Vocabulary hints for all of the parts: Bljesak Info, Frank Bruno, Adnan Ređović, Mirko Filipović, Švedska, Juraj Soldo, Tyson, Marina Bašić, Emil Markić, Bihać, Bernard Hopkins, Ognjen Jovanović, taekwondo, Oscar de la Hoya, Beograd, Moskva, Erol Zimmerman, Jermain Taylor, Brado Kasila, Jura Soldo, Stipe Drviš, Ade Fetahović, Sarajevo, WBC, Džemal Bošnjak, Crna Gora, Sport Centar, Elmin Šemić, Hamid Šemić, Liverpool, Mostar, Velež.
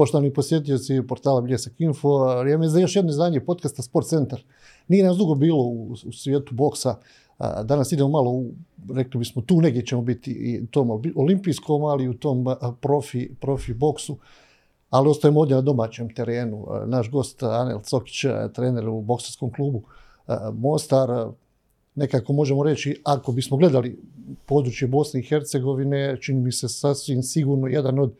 Poštovani posjetioci portala Bljesak Info, vrijeme za još jedno izdanje podcasta Sport Centar. Nije nas dugo bilo u svijetu boksa. Danas idemo malo, rekli bismo, tu negdje ćemo biti i tom olimpijskom, ali i u tom profi boksu. Ali ostajemo ovdje na domaćem terenu. Naš gost Anel Cokić, trener u boksarskom klubu Mostar. Nekako možemo reći, ako bismo gledali područje Bosne i Hercegovine, čini mi se sasvim sigurno jedan od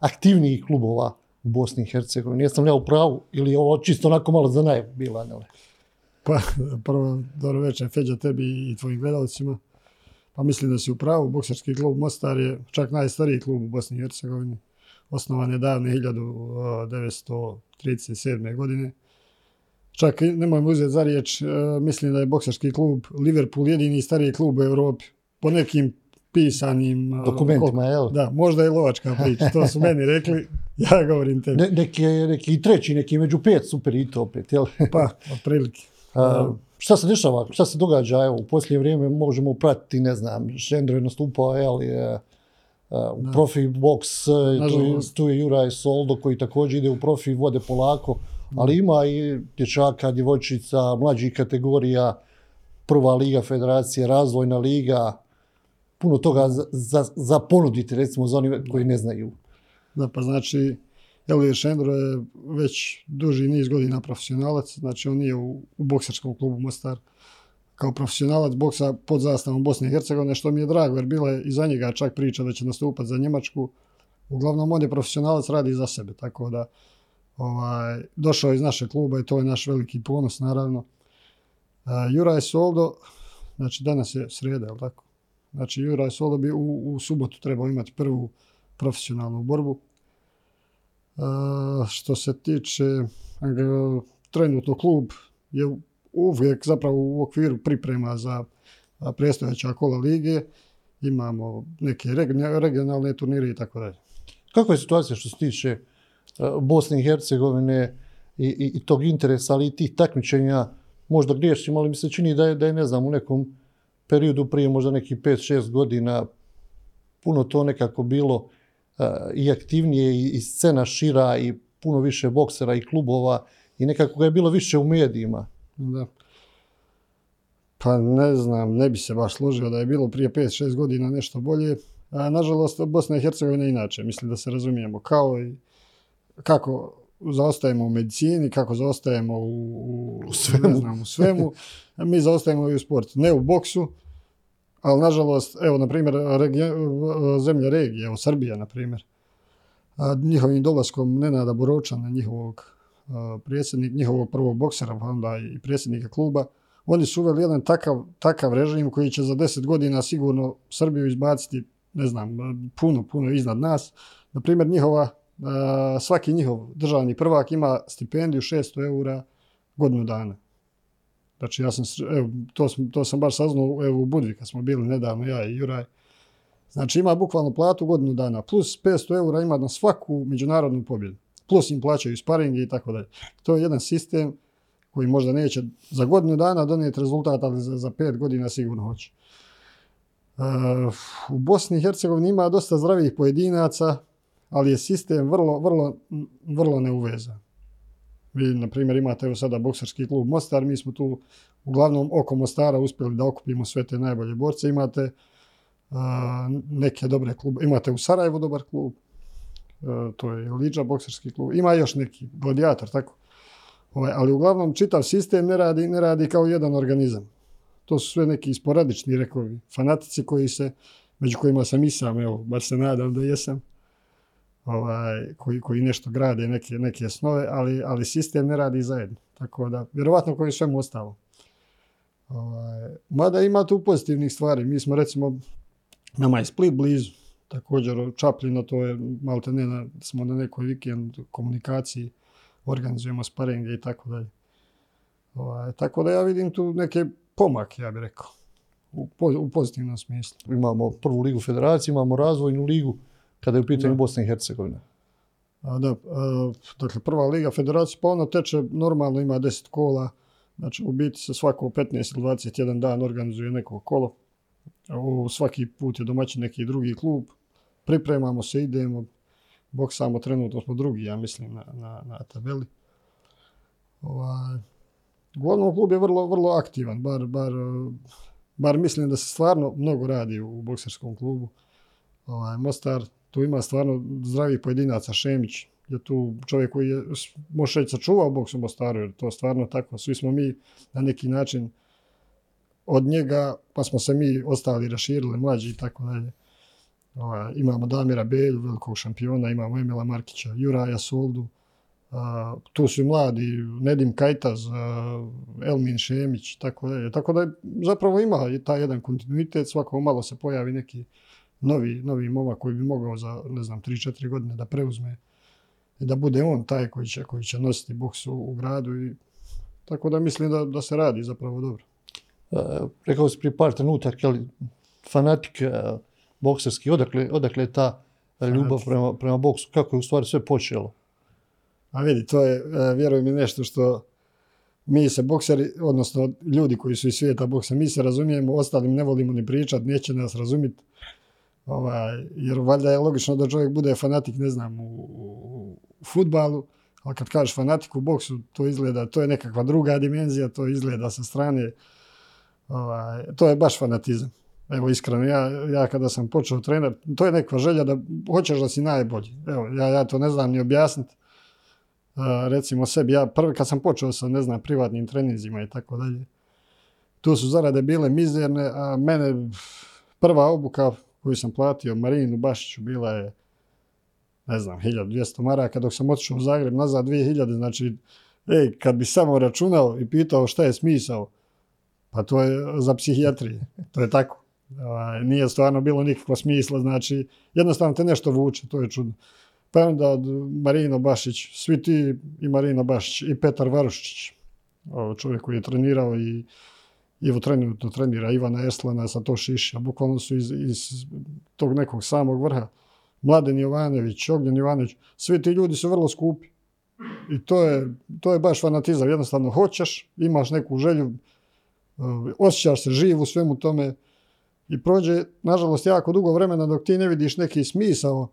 aktivnijih klubova u Bosni i Hercegovini. Jesam ja u pravu ili je ovo čisto onako malo za najavu bila, Anele? Pa, prvo, dobro večer, Feđa, tebi i tvojim gledalcima. Pa mislim da si u pravu. Boksarski klub Mostar je čak najstariji klub u Bosni i Hercegovini. Osnovan je davne 1937. godine. Čak, nemojmo uzeti za riječ, mislim da je boksarski klub Liverpool jedini stariji klub u Europi. Po nekim pisanim dokumentima, jel? Da, možda je lovačka priča, to su meni rekli, ja govorim tebi. Neki treći, neki među pet, super i to opet, jel? Pa, otprilike. Šta se dešava, šta se događa, evo, u posljednje vrijeme možemo pratiti, ne znam, Šendro je nastupao, jel, u profi boks, tu je Jura Soldo koji također ide u profi, vode polako, ali ima i dječaka, djevojčica, mlađih kategorija, prva liga federacije, razvojna liga, puno toga za ponuditi, recimo, za oni koji ne znaju. Da, pa znači, Elvijer Šendro je već duži niz godina profesionalac, znači on je u boksarskom klubu Mostar kao profesionalac boksa pod zastavom Bosne i Hercegovine, što mi je drago, jer bila je i za njega čak priča da će nastupati za Njemačku. Uglavnom, on je profesionalac, radi za sebe, tako da došao iz našeg kluba i to je naš veliki ponos, naravno. Juraj Soldo, znači danas je srijeda, je li tako? Znači, Jura Soldo bi u subotu trebao imati prvu profesionalnu borbu. Što se tiče trenutno klub je uvijek zapravo u okviru priprema za predstojeća kola lige. Imamo neke regionalne turnire i tako dalje. Kako je situacija što se tiče Bosne i Hercegovine i tog interesa, ali i tih takmičenja? Možda griješim, ali mi se čini da je ne znam, u nekom periodu prije možda nekih 5-6 godina puno to nekako bilo i aktivnije i scena šira i puno više boksera i klubova i nekako ga je bilo više u medijima. Da. Pa ne znam, ne bi se baš složio da je bilo prije 5-6 godina nešto bolje. A, nažalost, Bosna i Hercegovina inače, mislim da se razumijemo, kao i kako zaostajemo u medicini, kako zaostajemo u svemu. Mi zaostajemo i u sportu. Ne u boksu, ali nažalost, evo, na primjer, zemlje regije, evo Srbija, na primjer, njihovim dolaskom Nenada Boročana, njihovog prvog boksera, pa onda i predsjednika kluba, oni su uveli jedan takav režim koji će za 10 godina sigurno Srbiju izbaciti, ne znam, puno iznad nas. Na primjer, svaki njihov državni prvak ima stipendiju 600 eura godinu dana. Znači, ja sam, evo, to sam baš saznao, evo, u Budvi kad smo bili nedavno, ja i Juraj. Znači, ima bukvalno platu godinu dana, plus 500 eura ima na svaku međunarodnu pobjedu. Plus im plaćaju sparinge i tako dalje. To je jedan sistem koji možda neće za godinu dana donijeti rezultat, ali za 5 godina sigurno hoće. U Bosni i Hercegovini ima dosta zdravih pojedinaca, ali je sistem vrlo neuvezan. Vi, na primjer, imate evo sada boksarski klub Mostar, mi smo tu uglavnom oko Mostara uspjeli da okupimo sve te najbolje borce. Imate neke dobre klube, imate u Sarajevu dobar klub, to je Lidža boksarski klub, ima još neki, Gladijator, tako. Ali uglavnom čitav sistem ne radi kao jedan organizam. To su sve neki sporadični, rekovi, fanatici među kojima sam i sam, evo, bar se nadam da jesam. Koji nešto grade, neke snove, ali sistem ne radi zajedno. Tako da, vjerovatno koji svemu ostalo. Mada ima tu pozitivnih stvari. Mi smo, recimo, nama je Split blizu, također Čapljina, to je malte ne, smo na nekoj vikend komunikaciji, organizujemo sparinge i tako dalje. Tako da ja vidim tu neke pomake, ja bih rekao, u pozitivnom smislu. Imamo prvu ligu federacije, imamo razvojnu ligu, kada je u pitanju Bosna i Hercegovina. Dakle, prva liga federacije, pa ona teče, normalno ima 10 kola, znači u biti se svako 15 ili 21 dan organizuje neko kolo. Svaki put je domaćin neki drugi klub, pripremamo se, idemo, boksamo, trenutno smo drugi, ja mislim, na tabeli. Uglavnom, klub je vrlo aktivan, bar mislim da se stvarno mnogo radi u bokserskom klubu. Mostar, tu ima stvarno zdravih pojedinaca, Šemić je tu čovjek koji je, može reći, sačuvao boks u Mostaru, jer to stvarno tako, svi smo mi na neki način od njega, pa smo se mi ostali raširili, mlađi i tako dalje. Imamo Damira Belju, velikog šampiona, imamo Emila Markića, Jura Soldu, tu su mladi, Nedim Kajtaz, Elmin Šemić, tako dalje. Tako da zapravo ima i taj jedan kontinuitet, svako malo se pojavi neki novi momak koji bi mogao za, 3-4 godine da preuzme i da bude on taj koji će nositi boks u gradu. I, tako da mislim da se radi zapravo dobro. Rekao si prije par trenutaka, ali fanatik bokserski, odakle je ta ljubav prema boksu, kako je u stvari sve počelo? A vidi, to je, vjeruj mi, nešto što mi se bokseri, odnosno ljudi koji su iz svijeta boksa, mi se razumijemo, ostalim ne volimo ni pričat, neće nas razumjeti. Jer valjda je logično da čovjek bude fanatik, ne znam, u fudbalu, ali kad kažeš fanatik u boksu, to izgleda, to je nekakva druga dimenzija, to izgleda sa strane, to je baš fanatizam. Evo iskreno, ja kada sam počeo trener, to je nekakva želja da hoćeš da si najbolji. Evo, ja to ne znam ni objasniti. Recimo sebi, kad sam počeo sa, privatnim treninzima i tako dalje, tu su zarade bile mizerne, a mene prva obuka koju sam platio Marinu Bašiću bila je, 1200 maraka, dok sam otišao u Zagreb nazad 2000, znači, kad bi samo računao i pitao šta je smisao, pa to je za psihijatriju, to je tako. Nije stvarno bilo nikakva smisla, znači, jednostavno te nešto vuče, to je čudno. Pa onda Marina Bašić, svi ti i Marina Bašić i Petar Varušić, čovjek koji je trenirao i evo trenutno trenira Ivana Eslana sa to Šiša, bukvalno su iz tog nekog samog vrha. Mladen Jovanović, Ognjen Jovanović, svi ti ljudi su vrlo skupi i to je baš fanatizam, jednostavno hoćeš, imaš neku želju, osjećaš se živ u svemu tome i prođe, nažalost, jako dugo vremena dok ti ne vidiš neki smisao.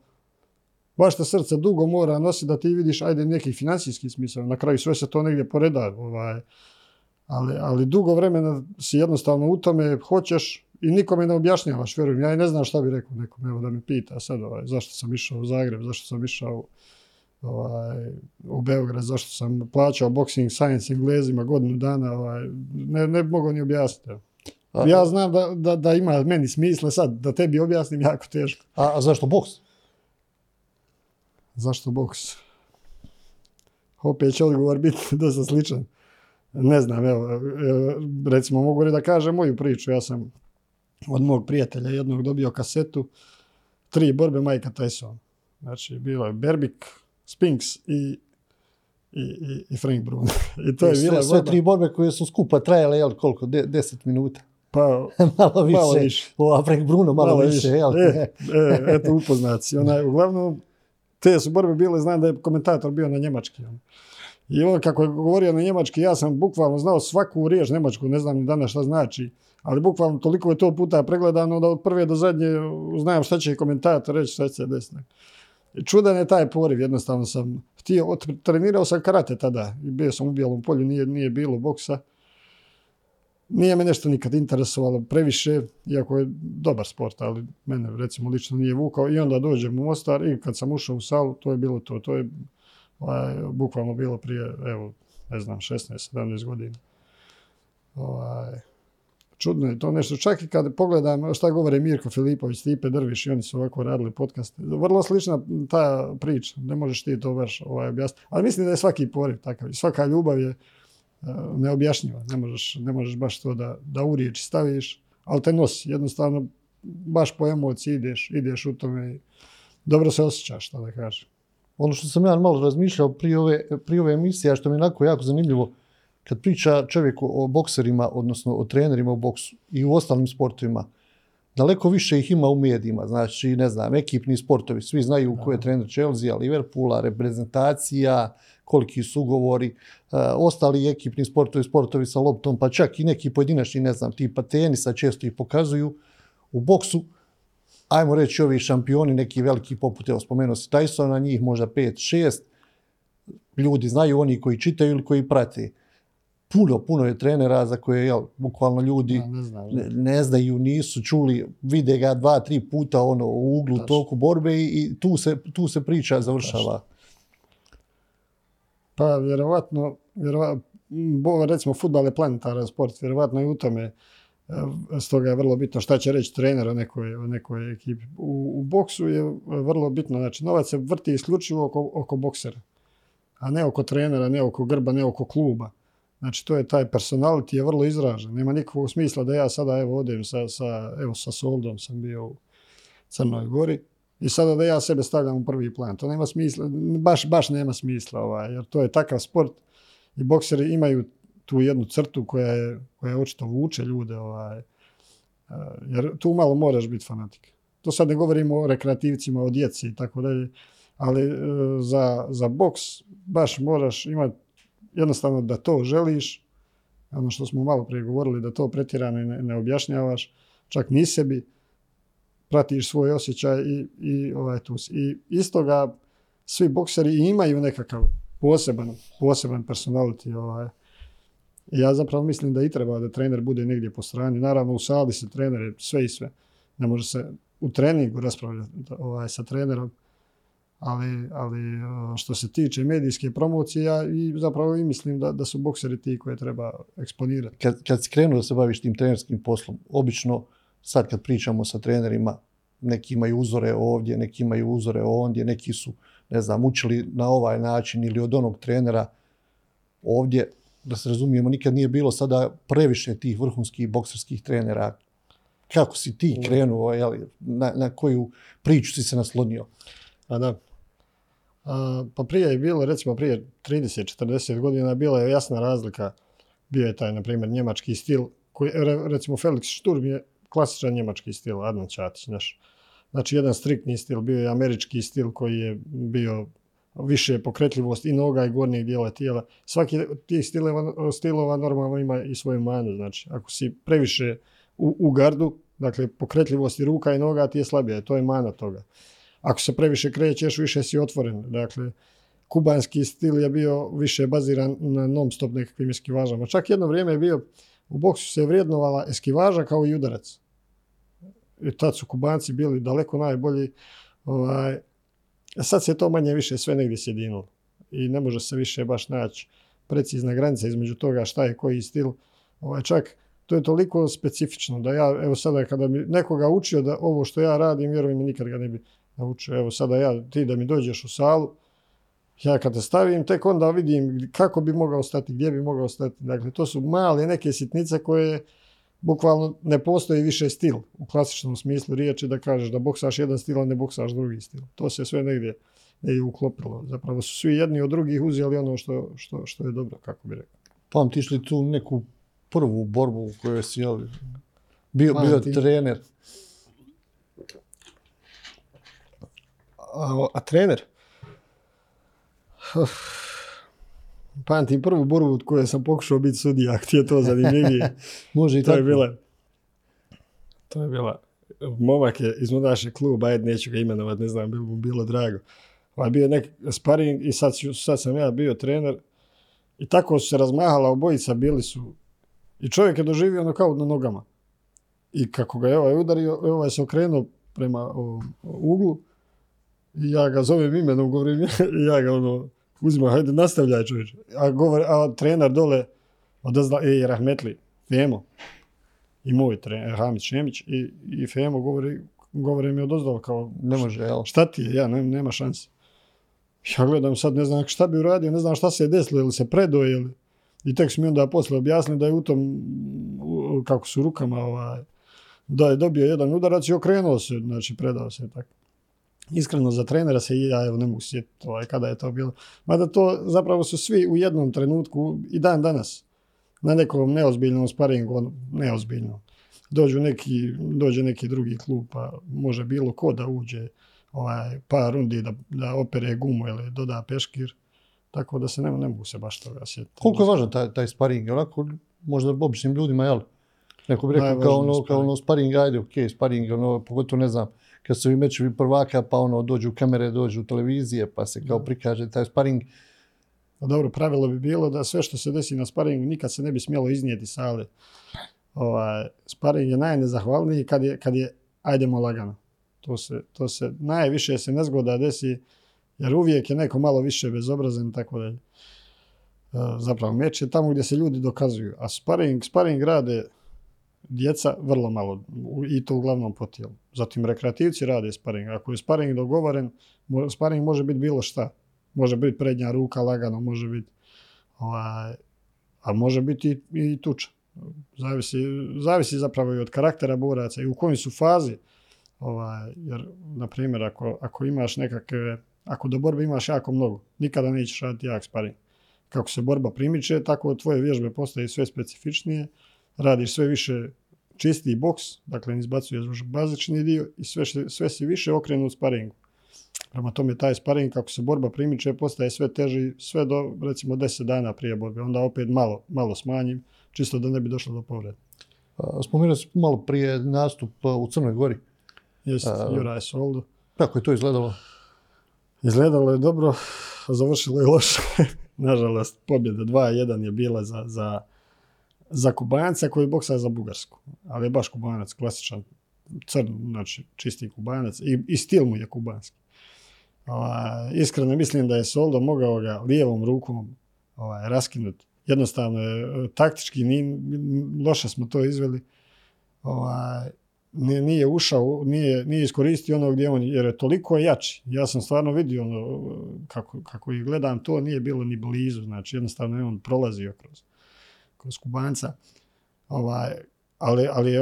Baš te srce dugo mora nositi da ti vidiš, ajde, neki financijski smisao, na kraju sve se to negdje poreda, ali dugo vremena si jednostavno u tome, hoćeš i nikome ne objašnjavaš, vjerujem, ja i ne znam šta bi rekao nekom, evo da me pita sad, zašto sam išao u Zagreb, zašto sam išao u Beograd, zašto sam plaćao boxing science Englezima godinu dana, ne mogu ni objasniti. Ja znam da ima meni smisla sad, da tebi objasnim jako teško. A zašto boks? Zašto boks? Opet će odgovor biti da sam sličan. Ne znam, evo, recimo mogu da kažem moju priču. Ja sam od mog prijatelja jednog dobio kasetu 3 borbe Majka Tyson. Znači, bilo je Berbik, Spinks i Frank Brun. I to je bilo sve 3 borbe koje su skupa trajale, jel, koliko? 10 minuta? Pa, malo više. A Frank Bruno malo više, jel? Eto, upoznaci. Uglavnom, te su borbe bile, znam da je komentator bio na njemački. I on kako je govorio na njemački, ja sam bukvalno znao svaku riječ njemačku, ne znam ni danas šta znači, ali bukvalno toliko je to puta pregledano da od prve do zadnje znam šta će komentator reći, šta će desno. Čudan je taj poriv, jednostavno sam htio, trenirao sam karate tada, i bio sam u bijelom polju, nije bilo boksa. Nije me nešto nikad interesovalo previše, iako je dobar sport, ali mene recimo lično nije vukao. I onda dođem u Mostar i kad sam ušao u salu, to je bilo to. To je bukvalno bilo prije, 16-17 godina. Čudno je to nešto. Čak i kad pogledam šta govore Mirko Filipović, Stipe Drviš, i oni su ovako radili podcast. Vrlo slična ta priča, ne možeš ti to baš objasniti. Ali mislim da je svaki poriv takav i svaka ljubav je neobjašnjiva, ne možeš baš to da u riječi staviš, ali te nosi, jednostavno baš po emociji ideš u tome i dobro se osjećaš, što da kažem. Ono što sam ja malo razmišljao prije ove emisije, a što mi je onako jako zanimljivo, kad priča čovjek o bokserima, odnosno o trenerima u boksu i u ostalim sportovima, daleko više ih ima u medijima, znači, ekipni sportovi, svi znaju ko je trener Chelsea, Liverpoola, reprezentacija, koliki su ugovori, ostali ekipni sportovi sa loptom, pa čak i neki pojedinačni, tipa tenisa, često ih pokazuju. U boksu ajmo reći ovi šampioni, neki veliki poput, evo spomenuo si Tysona, njih možda 5-6, ljudi znaju, oni koji čitaju ili koji prate. Puno je trenera za koje, jel, bukvalno ljudi ne znaju, nisu čuli, vide ga 2-3 puta ono, u uglu tačno. Toku borbe i tu se priča završava. Tačno. Pa vjerovatno, recimo fudbal je planetaran sport, vjerovatno i u tome, stoga je vrlo bitno šta će reći trener o nekoj ekipi. U boksu je vrlo bitno, znači novac se vrti isključivo oko boksera, a ne oko trenera, ne oko grba, ne oko kluba. Znači, to je taj personality je vrlo izražen. Nema nikakvog smisla da ja sada odem sa Soldom, sam bio u Crnoj Gori, i sada da ja sebe stavljam u prvi plan. To nema smisla, baš nema smisla, jer to je takav sport i bokseri imaju tu jednu crtu koja očito vuče ljude, jer tu malo moraš biti fanatik. To sad ne govorimo o rekreativcima, o djeci i tako dalje, ali za boks baš moraš imati jednostavno da to želiš, ono što smo malo prije govorili, da to pretjerano ne objašnjavaš, čak ni sebi, pratiš svoj osjećaj i tu si. I isto ga svi bokseri imaju nekakav poseban personality. Ja zapravo mislim da i treba da trener bude negdje po strani. Naravno, u sali se trener sve i sve. Ne može se u treningu raspravljati sa trenerom. Ali što se tiče medijske promocije, ja i zapravo i mislim da su bokseri ti koje treba eksponirati. Kad si krenuo da se baviš tim trenerskim poslom, obično sad kad pričamo sa trenerima, neki imaju uzore ovdje, neki imaju uzore ondje, neki su, učili na ovaj način ili od onog trenera ovdje, da se razumijemo, nikad nije bilo sada previše tih vrhunskih bokserskih trenera. Kako si ti krenuo, na koju priču si se naslonio? A da. Pa prije je bilo, recimo prije 30-40 godina, bila je jasna razlika. Bio je taj, na primjer, njemački stil, koji, recimo Felix Sturm je klasičan njemački stil, Adnan Ćatić, naš. Znači, jedan striktni stil, bio je američki stil koji je bio više pokretljivost i noga i gornjeg dijela tijela. Svaki tih stilova normalno ima i svoju manu, znači, ako si previše u gardu, dakle, pokretljivost i ruka i noga ti je slabija, to je mana toga. Ako se previše krećeš, više si otvoren. Dakle, kubanski stil je bio više baziran na non-stop nekakvim eskivažama. Čak jedno vrijeme je bio, u boksu se vrijednovala eskivaža kao i udarac. I tad su Kubanci bili daleko najbolji. Sad se to manje više sve negdje sjedinilo. I ne može se više baš naći precizna granica između toga šta je koji stil. Čak to je toliko specifično da ja, evo sada kada bi nekoga učio da ovo što ja radim, vjerujem nikad ga ne bi naučio. Evo sada ti da mi dođeš u salu, ja kad te stavim, tek onda vidim kako bi mogao stati, gdje bi mogao stati. Dakle, to su male neke sitnice koje bukvalno ne postoji više stil u klasičnom smislu riječi da kažeš da boksaš jedan stil, a ne boksaš drugi stil. To se sve negdje uklopilo. Zapravo su svi jedni od drugih uzeli ono što je dobro, kako bi rekao. Pamtiš li tu neku prvu borbu u kojoj si bio trener? A trener? Pamtim prvu borbu od koje sam pokušao biti sudija, ako ti je to zanimljivije. Može i tako. To je bila. Momak je iz našeg kluba, neću ga imenovati, ne znam, bilo mu bilo drago. Bio je neki sparing i sad sam ja bio trener. I tako su se razmahala, obojica bili su. I čovjek je doživio nokaut na nogama. I kako ga je ovaj udario, ovaj se okrenuo prema uglu. I ja ga zovem imenom, govorim, ja ga uzimam, hajde, nastavljaj čovječe. A trener dole odazna, ej, rahmetli, Femo. I moj trener, Hamid Šemić, i Femo govori mi odozdalo kao, ne može, šta ti je, nema šanse. Ja gledam sad, ne znam šta bi uradio, ne znam šta se je desilo, ili se predoje, ili... I tek su mi onda poslije objasnili da je u tom, kako su rukama, da je dobio jedan udarac i okrenuo se, znači predao se tako. Iskreno, za trenera se i ja ne mogu sjetiti kada je to bilo. Mada to zapravo su svi u jednom trenutku i dan danas na nekom neozbiljnom sparingu, neozbiljnom. Dođe neki drugi klub, pa može bilo ko da uđe par rundi da opere gumu ili doda peškir. Tako da se ne mogu se baš toga sjetiti. Koliko je važan taj sparing? Onako, možda običnim ljudima, neko bi rekao kao sparing, ajde, ok, sparing, pogotovo ne znam, kad su i mečevi prvaka, pa ono, dođu kamere, dođu televizije, pa se kao prikaže taj sparing. A dobro, pravilo bi bilo da sve što se desi na sparingu nikad se ne bi smjelo iznijeti sale. Sparing je najnezahvalniji kad je ajdemo lagano. To se najviše se nezgoda desi, jer uvijek je neko malo više bezobrazan, tako da zapravo meč je tamo gdje se ljudi dokazuju, a sparing rade djeca vrlo malo, i to uglavnom po tijelu. Zatim rekreativci rade sparing. Ako je sparing dogovoren, sparing može biti bilo šta. Može biti prednja ruka lagano, može biti, a može biti i tuča. Zavisi zapravo i od karaktera boraca i u kojoj su fazi. Jer, na primjer, ako imaš nekakve, ako do borbe imaš jako mnogo, nikada nećeš raditi jak sparing. Kako se borba primiče, tako tvoje vježbe postaje sve specifičnije, radiš sve više čistiji boks, dakle izbacuješ bazični dio i sve si više okrenut sparingu. Prema tome, taj sparing, kako se borba primiče, postaje sve teži, sve do, recimo, 10 dana prije borbe. Onda opet malo smanjim, čisto da ne bi došlo do povreda. Spomenuo si malo prije nastup u Crnoj Gori. Jeste, Jura Soldo. Kako je to izgledalo? Izgledalo je dobro, a završilo je loše. Nažalost, pobjeda 2-1 je bila za Kubanca koji boksa za Bugarsku. Ali je baš Kubanac, klasičan crn, znači čisti Kubanac. I stil mu je kubanski. Iskreno mislim da je Soldo mogao ga lijevom rukom raskinuti. Jednostavno je taktički, loše smo to izveli. Nije ušao, nije iskoristio ono gdje on, jer je toliko jači. Ja sam stvarno vidio ono, kako ih gledam, to nije bilo ni blizu. Znači, jednostavno je on prolazio kroz Kubanca. Ali je,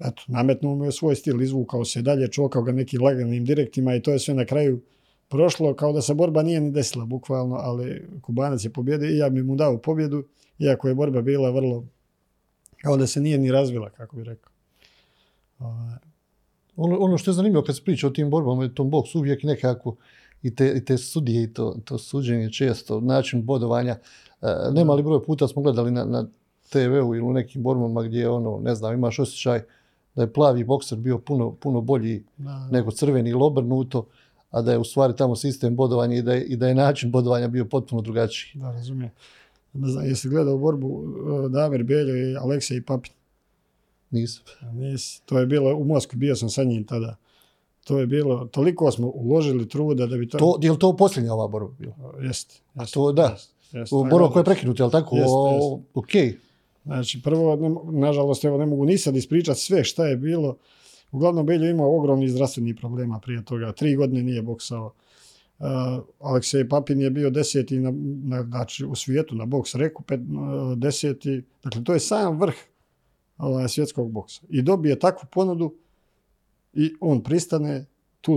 eto, nametnuo mu je svoj stil, izvukao se dalje, čokao ga nekim laganim direktima i to je sve na kraju prošlo, kao da se borba nije ni desila bukvalno, ali Kubanac je pobjedio i ja bi mu dao pobjedu, iako je borba bila vrlo, kao da se nije ni razvila, kako bi rekao. Ono što je zanimljivo kad se priča o tim borbama i tom boksu, uvijek nekako i te sudije i to suđenje često, način bodovanja. Nema li broj puta smo gledali na TV-u ili u nekim borbama gdje ono, ne znam, imaš osjećaj da je plavi bokser bio puno bolji nego crveni ili obrnuto, a da je u stvari tamo sistem bodovanja i da je način bodovanja bio potpuno drugačiji. Da, razumijem. Ne znam, jesi gledao borbu Damir Beljo i Aleksej Papin? Nisam. To je bilo, u Moskvi bio sam sa njim tada. To je bilo, toliko smo uložili truda da bi to... Je li to posljednja ova borba bila? Jeste. To, da. Borba koja je prekinuta, je li tako? Jeste. Okej. Znači, prvo, nažalost, evo ne mogu ni sad ispričati sve šta je bilo. Uglavnom, Beljo imao ogromni zdravstveni problema prije toga. 3 godine nije boksao. Aleksej Papin je bio 10. znači, u svijetu na boks reku, 10. Dakle, to je sam vrh svjetskog boksa. I dobije takvu ponudu i on pristane. Tu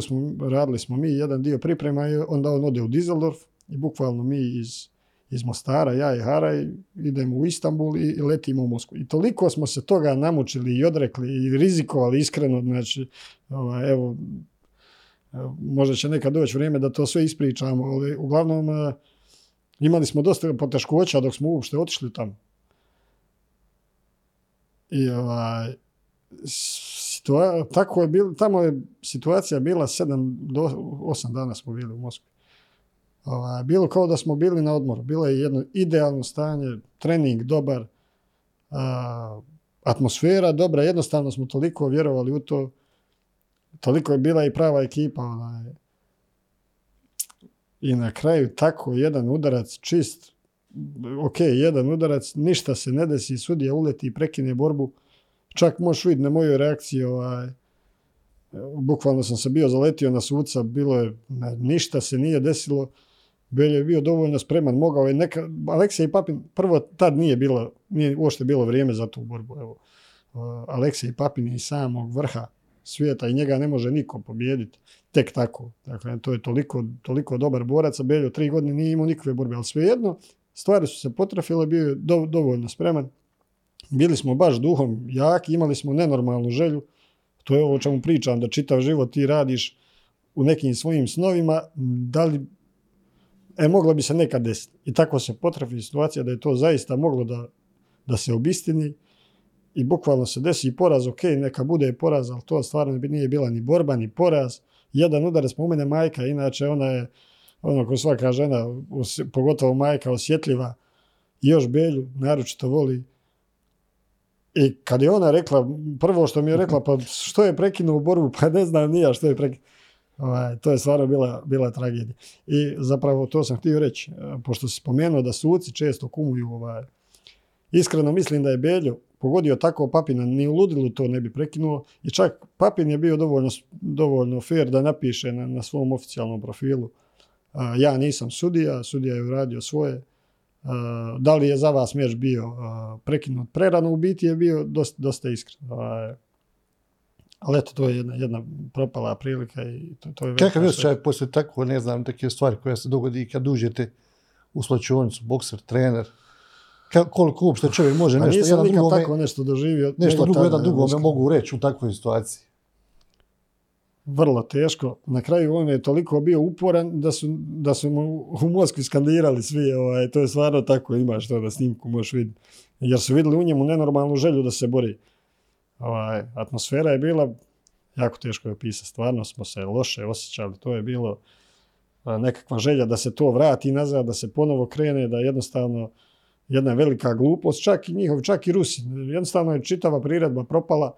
radili smo mi jedan dio priprema i onda on ode u Düsseldorf i bukvalno mi iz Mostara, ja i Haraj, idemo u Istanbul i letimo u Moskvu. I toliko smo se toga namučili i odrekli i rizikovali iskreno. Znači, evo, možda će nekad doći vrijeme da to sve ispričamo, ali uglavnom imali smo dosta poteškoća dok smo uopšte otišli tamo. I tako je bilo, tamo je situacija bila 7 do 8 dana smo bili u Moskvi. Bilo kao da smo bili na odmoru. Bilo je jedno idealno stanje, trening dobar, atmosfera dobra, jednostavno smo toliko vjerovali u to, toliko je bila i prava ekipa. I na kraju tako jedan udarac čist. Ok, jedan udarac, ništa se ne desi, sudija uleti i prekine borbu. Čak možeš vidjeti na moju reakciju, bukvalno sam se bio zaletio na sudca, bilo je, ništa se nije desilo. Beljo je bio dovoljno spreman, mogao je neka... Aleksej Papin, prvo tad nije uopšte bilo vrijeme za tu borbu. Evo, Aleksej Papin je iz samog vrha svijeta i njega ne može niko pobijediti, tek tako. Dakle, to je toliko dobar borac, a Beljo 3 godine nije imao nikakve borbe, ali svejedno, stvari su se potrafile, bio je dovoljno spreman. Bili smo baš duhom jaki, imali smo nenormalnu želju. To je ovo o čemu pričam, da čitav život ti radiš u nekim svojim snovima, da li... moglo bi se nekad desiti. I tako se potrafi situacija da je to zaista moglo da se obistini i bukvalno se desi poraz, ok, neka bude poraz, ali to stvarno nije bila ni borba, ni poraz. Jedan udarac po mene majka, inače ona je, ono ko svaka žena, pogotovo majka, osjetljiva, još Belju naročito voli. I kad je ona rekla, prvo što mi je rekla, pa što je prekinuo borbu, pa ne znam ni ja što je prekinuo. To je stvarno bila tragedija. I zapravo to sam htio reći, pošto si spomenuo da suci često kumuju, iskreno mislim da je Beljo pogodio tako Papina, ni u ludilu to ne bi prekinuo, i čak Papin je bio dovoljno fair da napiše na svom oficijalnom profilu, ja nisam sudija, sudija je uradio svoje, da li je za vas meč bio prekinut prerano, u biti je bio dosta iskren. Ali eto, to je jedna propala prilika i to je... Kakav je osjećaj poslije tako, ne znam, takve stvari koja se dogodi kad uđete u slačionicu, bokser, trener, koliko uopšte čovjek može nešto... Nisam nikad tako nešto doživio. Nešto drugo, jedan drugome mogu reći u takvoj situaciji. Vrlo teško. Na kraju on je toliko bio uporan da su mu u Moskvi skandirali svi. To je stvarno tako, imaš to na snimku, možeš vidjeti. Jer su vidjeli u njemu nenormalnu želju da se bori. Atmosfera je bila, jako teško je opisati, stvarno smo se loše osjećali, to je bilo nekakva želja da se to vrati nazad, da se ponovo krene, da jednostavno jedna velika glupost, čak i Rusi, jednostavno je čitava priredba propala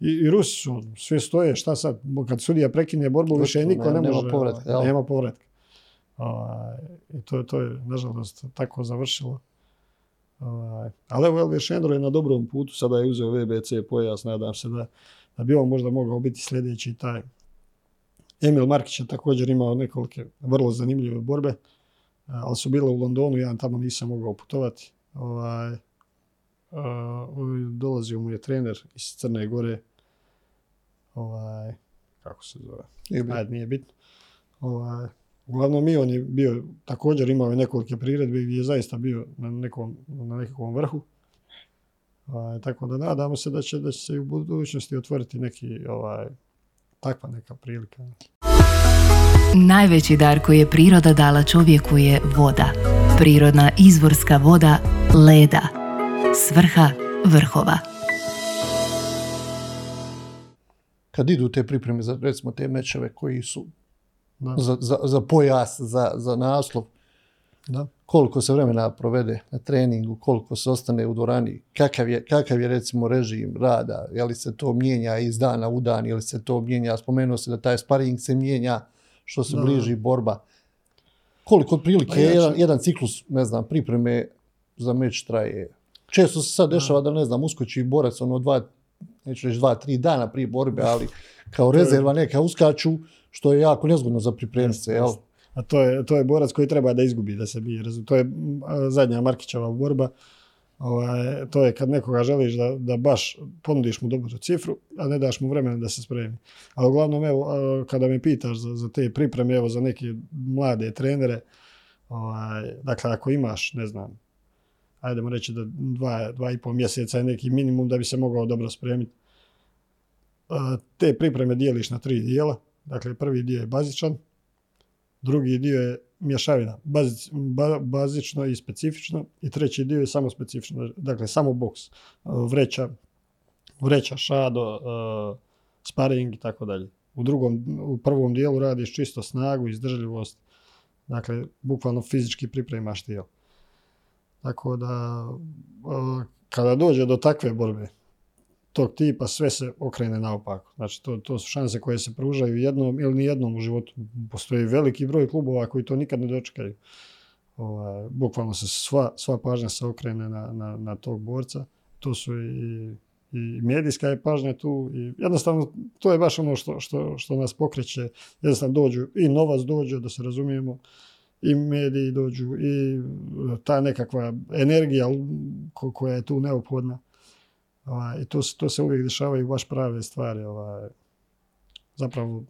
i Rusi su, sve stoje, šta sad, kad sudija prekine borbu, više niko ne može, nema povratka. To je, nažalost, tako završilo. Ali evo, Elvijer Šendro je na dobrom putu, sada je uzeo WBC pojas, nadam se da bi on možda mogao biti sljedeći taj. Emil Markić je također imao nekolike vrlo zanimljive borbe, ali su bile u Londonu, ja tamo nisam mogao putovati. Dolazio mu je trener iz Crne Gore, kako se zove, nije bitno. Uglavnom i on je bio, također imao je nekolike priredbe i je zaista bio na nekakvom vrhu. Tako da nadamo se da će se i u budućnosti otvoriti neki, takva neka prilika. Najveći dar koji je priroda dala čovjeku je voda. Prirodna izvorska voda leda. S vrha vrhova. Kad idu te pripreme za, recimo, te mečeve koji su za pojas, za naslov. Da. Koliko se vremena provede na treningu, koliko se ostane u dvorani, kakav je recimo režim rada, je li se to mijenja iz dana u dan, je li se to mijenja, spomenuo se da taj sparing se mijenja što se bliži borba. Koliko otprilike jedan ciklus, ne znam, pripreme za meč traje. Često se sad dešava da, ne znam, uskoči borac, ono neću reći 2-3 dana prije borbe, ali kao rezerva neka uskaču, što je jako nezgodno za pripremce. A to je borac koji treba da izgubi, da se bije. To je zadnja Markićeva borba. To je kad nekoga želiš da baš ponudiš mu dobru cifru, a ne daš mu vremena da se spremi. A uglavnom, evo, kada me pitaš za te pripreme, evo, za neke mlade trenere, dakle, ako imaš, ne znam, ajdemo reći da 2,5 mjeseca je neki minimum da bi se mogao dobro spremiti. Te pripreme dijeliš na 3 dijela. Dakle, prvi dio je bazičan, drugi dio je mješavina, bazično i specifično, i treći dio je samo specifično, dakle samo boks, vreća, šado, sparing i tako dalje. U prvom dijelu radiš čisto snagu, izdržljivost, dakle bukvalno fizički pripremaš tijelo. Tako da, kada dođe do takve borbe, tog tipa, sve se okrene naopako. Znači, to su šanse koje se pružaju jednom ili nijednom u životu. Postoji veliki broj klubova koji to nikad ne dočekaju. Bukvalno se sva pažnja se okrene na tog borca. To su i medijska je pažnja tu. I jednostavno, to je baš ono što nas pokreće. Jednostavno, dođu i novac, dođe, da se razumijemo, i mediji dođu, i ta nekakva energija koja je tu neophodna. I to se uvijek dešavaju baš prave stvari. Zapravo,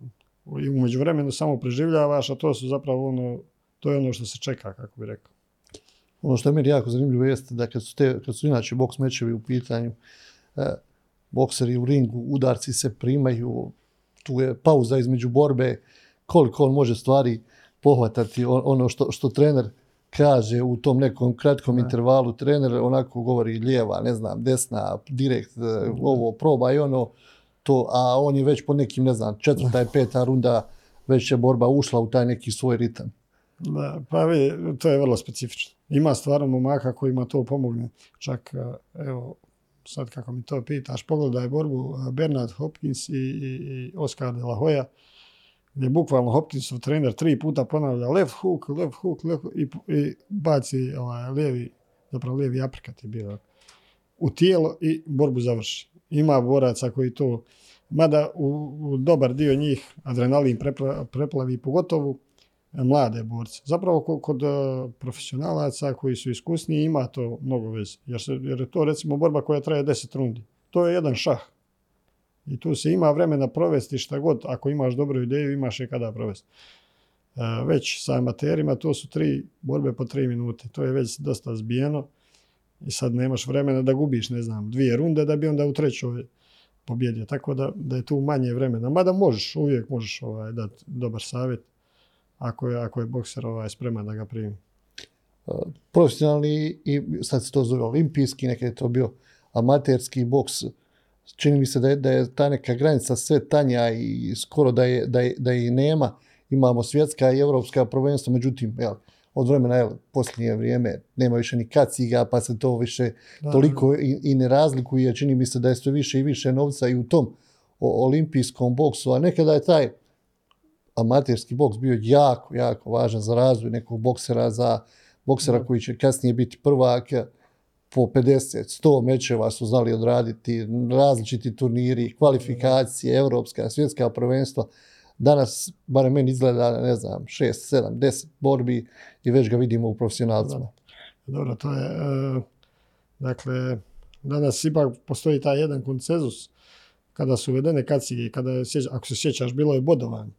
i u međuvremenu samo preživljavaš, a to su zapravo to je ono što se čeka, kako bi rekao. Ono što je meni jako zanimljivo jeste da kad su inače boks mečevi u pitanju, bokseri u ringu, udarci se primaju, tu je pauza između borbe, koliko on može stvari pohvatati, ono što trener kaže u tom nekom kratkom intervalu trener, onako govori lijeva, ne znam, desna, direkt, ovo, proba i ono, to, a on je već po nekim, ne znam, 4. i 5. runda već je borba ušla u taj neki svoj ritam. Da, pa vidi, to je vrlo specifično. Ima stvarno momaka kojima to pomogne. Čak, evo, sad kako mi to pitaš, pogledaj borbu Bernard Hopkins i Oscar de la Hoya, gdje bukvalno Hopkinsov trener 3 puta ponavlja left hook i baci lijevi aprikat je bio u tijelo i borbu završi. Ima boraca koji to, mada u dobar dio njih adrenalin preplavi, pogotovo mlade borce. Zapravo kod profesionalaca koji su iskusniji ima to mnogo veze. Jer je to recimo borba koja traje 10 rundi. To je jedan šah. I tu se ima vremena provesti šta god. Ako imaš dobru ideju, imaš je kada provesti. Već sa amaterima to su 3 borbe po 3 minute. To je već dosta zbijeno. I sad nemaš vremena da gubiš, ne znam, 2 runde da bi onda u trećoj pobjedio. Tako da je tu manje vremena. Mada možeš, uvijek možeš dati dobar savjet. Ako je bokser spreman da ga primi. Profesionalni, i sad se to zove olimpijski, nekad je to bio amaterski boks. Čini mi se da je ta neka granica sve tanja i skoro da je nema. Imamo svjetska i evropska prvenstva, međutim, od vremena, posljednje vrijeme, nema više ni kaciga, pa se to više toliko i ne razlikuje. Čini mi se da je sve više i više novca i u tom olimpijskom boksu, a nekada je taj amaterski boks bio jako, jako važan za razvoj nekog boksera, za boksera koji će kasnije biti prvak. Po 50, 100 mečeva su znali odraditi, različiti turniri, kvalifikacije, evropska, svjetska prvenstva. Danas, barem meni izgleda, ne znam, 6, 7, 10 borbi i već ga vidimo u profesionalcima. Dobro, to je... Dakle, danas ipak postoji taj jedan konsenzus kada su uvedene kacige i ako se sjećaš, bilo je bodovanje.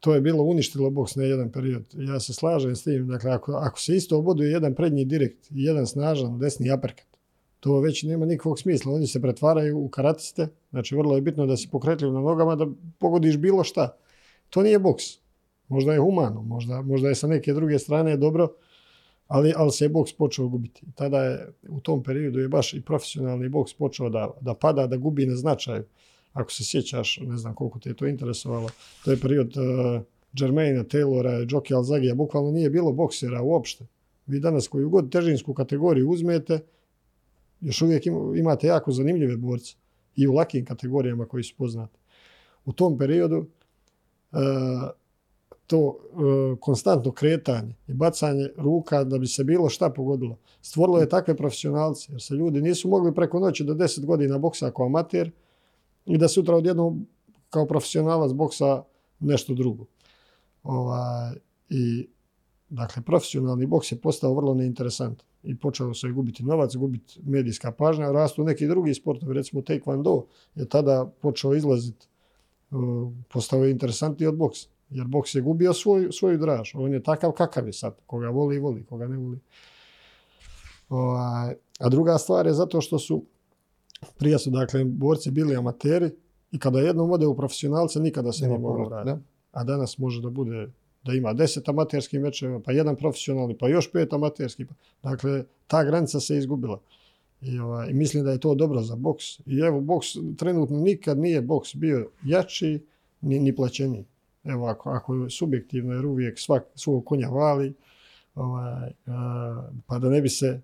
To je bilo uništilo boks na jedan period. Ja se slažem s tim. Dakle, ako se isto oboduje jedan prednji direkt i jedan snažan desni uppercut, to već nema nikakvog smisla. Oni se pretvaraju u karatiste. Znači, vrlo je bitno da si pokretljiv na nogama, da pogodiš bilo šta. To nije boks. Možda je humano, možda je sa neke druge strane dobro, ali se je boks počeo gubiti. Tada je, u tom periodu je baš i profesionalni boks počeo da pada, da gubi na značaju. Ako se sjećaš, ne znam koliko te je to interesovalo, to je period Jermaina Taylora, Jockey Alzagija, bukvalno nije bilo boksera uopšte. Vi danas koju god težinsku kategoriju uzmete, još uvijek imate jako zanimljive borce i u lakim kategorijama koji su poznati. U tom periodu konstantno kretanje i bacanje ruka da bi se bilo šta pogodilo stvorilo je takve profesionalce, jer se ljudi nisu mogli preko noći do 10 godina boksa kao amater, i da sutra odjednom kao profesionalac boksa nešto drugo. Dakle, profesionalni boks je postao vrlo neinteresantan i počeo se gubiti novac, gubiti medijska pažnja, rastu neki drugi sportovi, recimo taekwondo je tada počeo izlaziti, postao je interesantniji od boksa, jer boks je gubio svoju draž. On je takav kakav je sad, koga voli, koga ne voli. A druga stvar je zato što su prije su, dakle, borci bili amateri i kada jednom ode u profesionalce, nikada se ne mogu raditi. A danas može da bude, da ima 10 amaterskih mečeva, pa 1 profesionalni, pa još 5 amaterskih. Dakle, ta granica se izgubila. I mislim da je to dobro za boks. I evo, boks trenutno nikad nije boks bio jači, ni plaćeniji. Evo, ako je subjektivno, jer uvijek svog konja vali, pa da ne bi se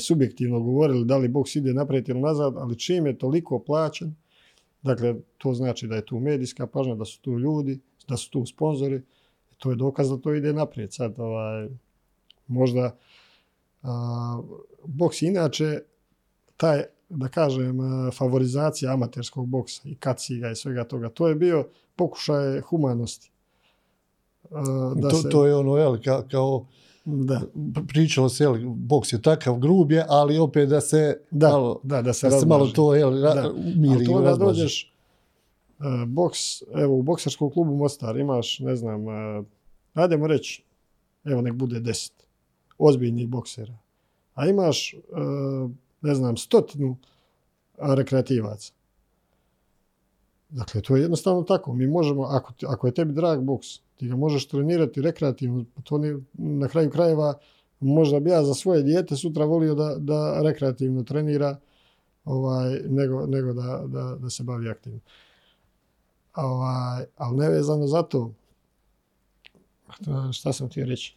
subjektivno govorili da li boks ide naprijed ili nazad, ali čim je toliko plaćen, dakle, to znači da je tu medijska pažnja, da su tu ljudi, da su tu sponzori, to je dokaz da to ide naprijed. Sad, možda, boks inače, taj, da kažem, favorizacija amaterskog boksa i kaciga i svega toga, to je bio pokušaj humanosti. To je ono, kao... Da. Pričalo se, boks je takav, grub je, ali opet da se malo to umiri i razmaži. Da dođeš, boks, evo u boksarskom klubu Mostar imaš, ne znam, ajdemo reći, evo nek bude 10 ozbiljnih boksera, a imaš, ne znam, 100 rekreativaca. Dakle, to je jednostavno tako. Mi možemo, ako je tebi drag boks, ti ga možeš trenirati rekreativno. To ne, na kraju krajeva, možda bi ja za svoje dijete sutra volio da rekreativno trenira nego da se bavi aktivno. Ali nevezano za to, šta sam ti reći?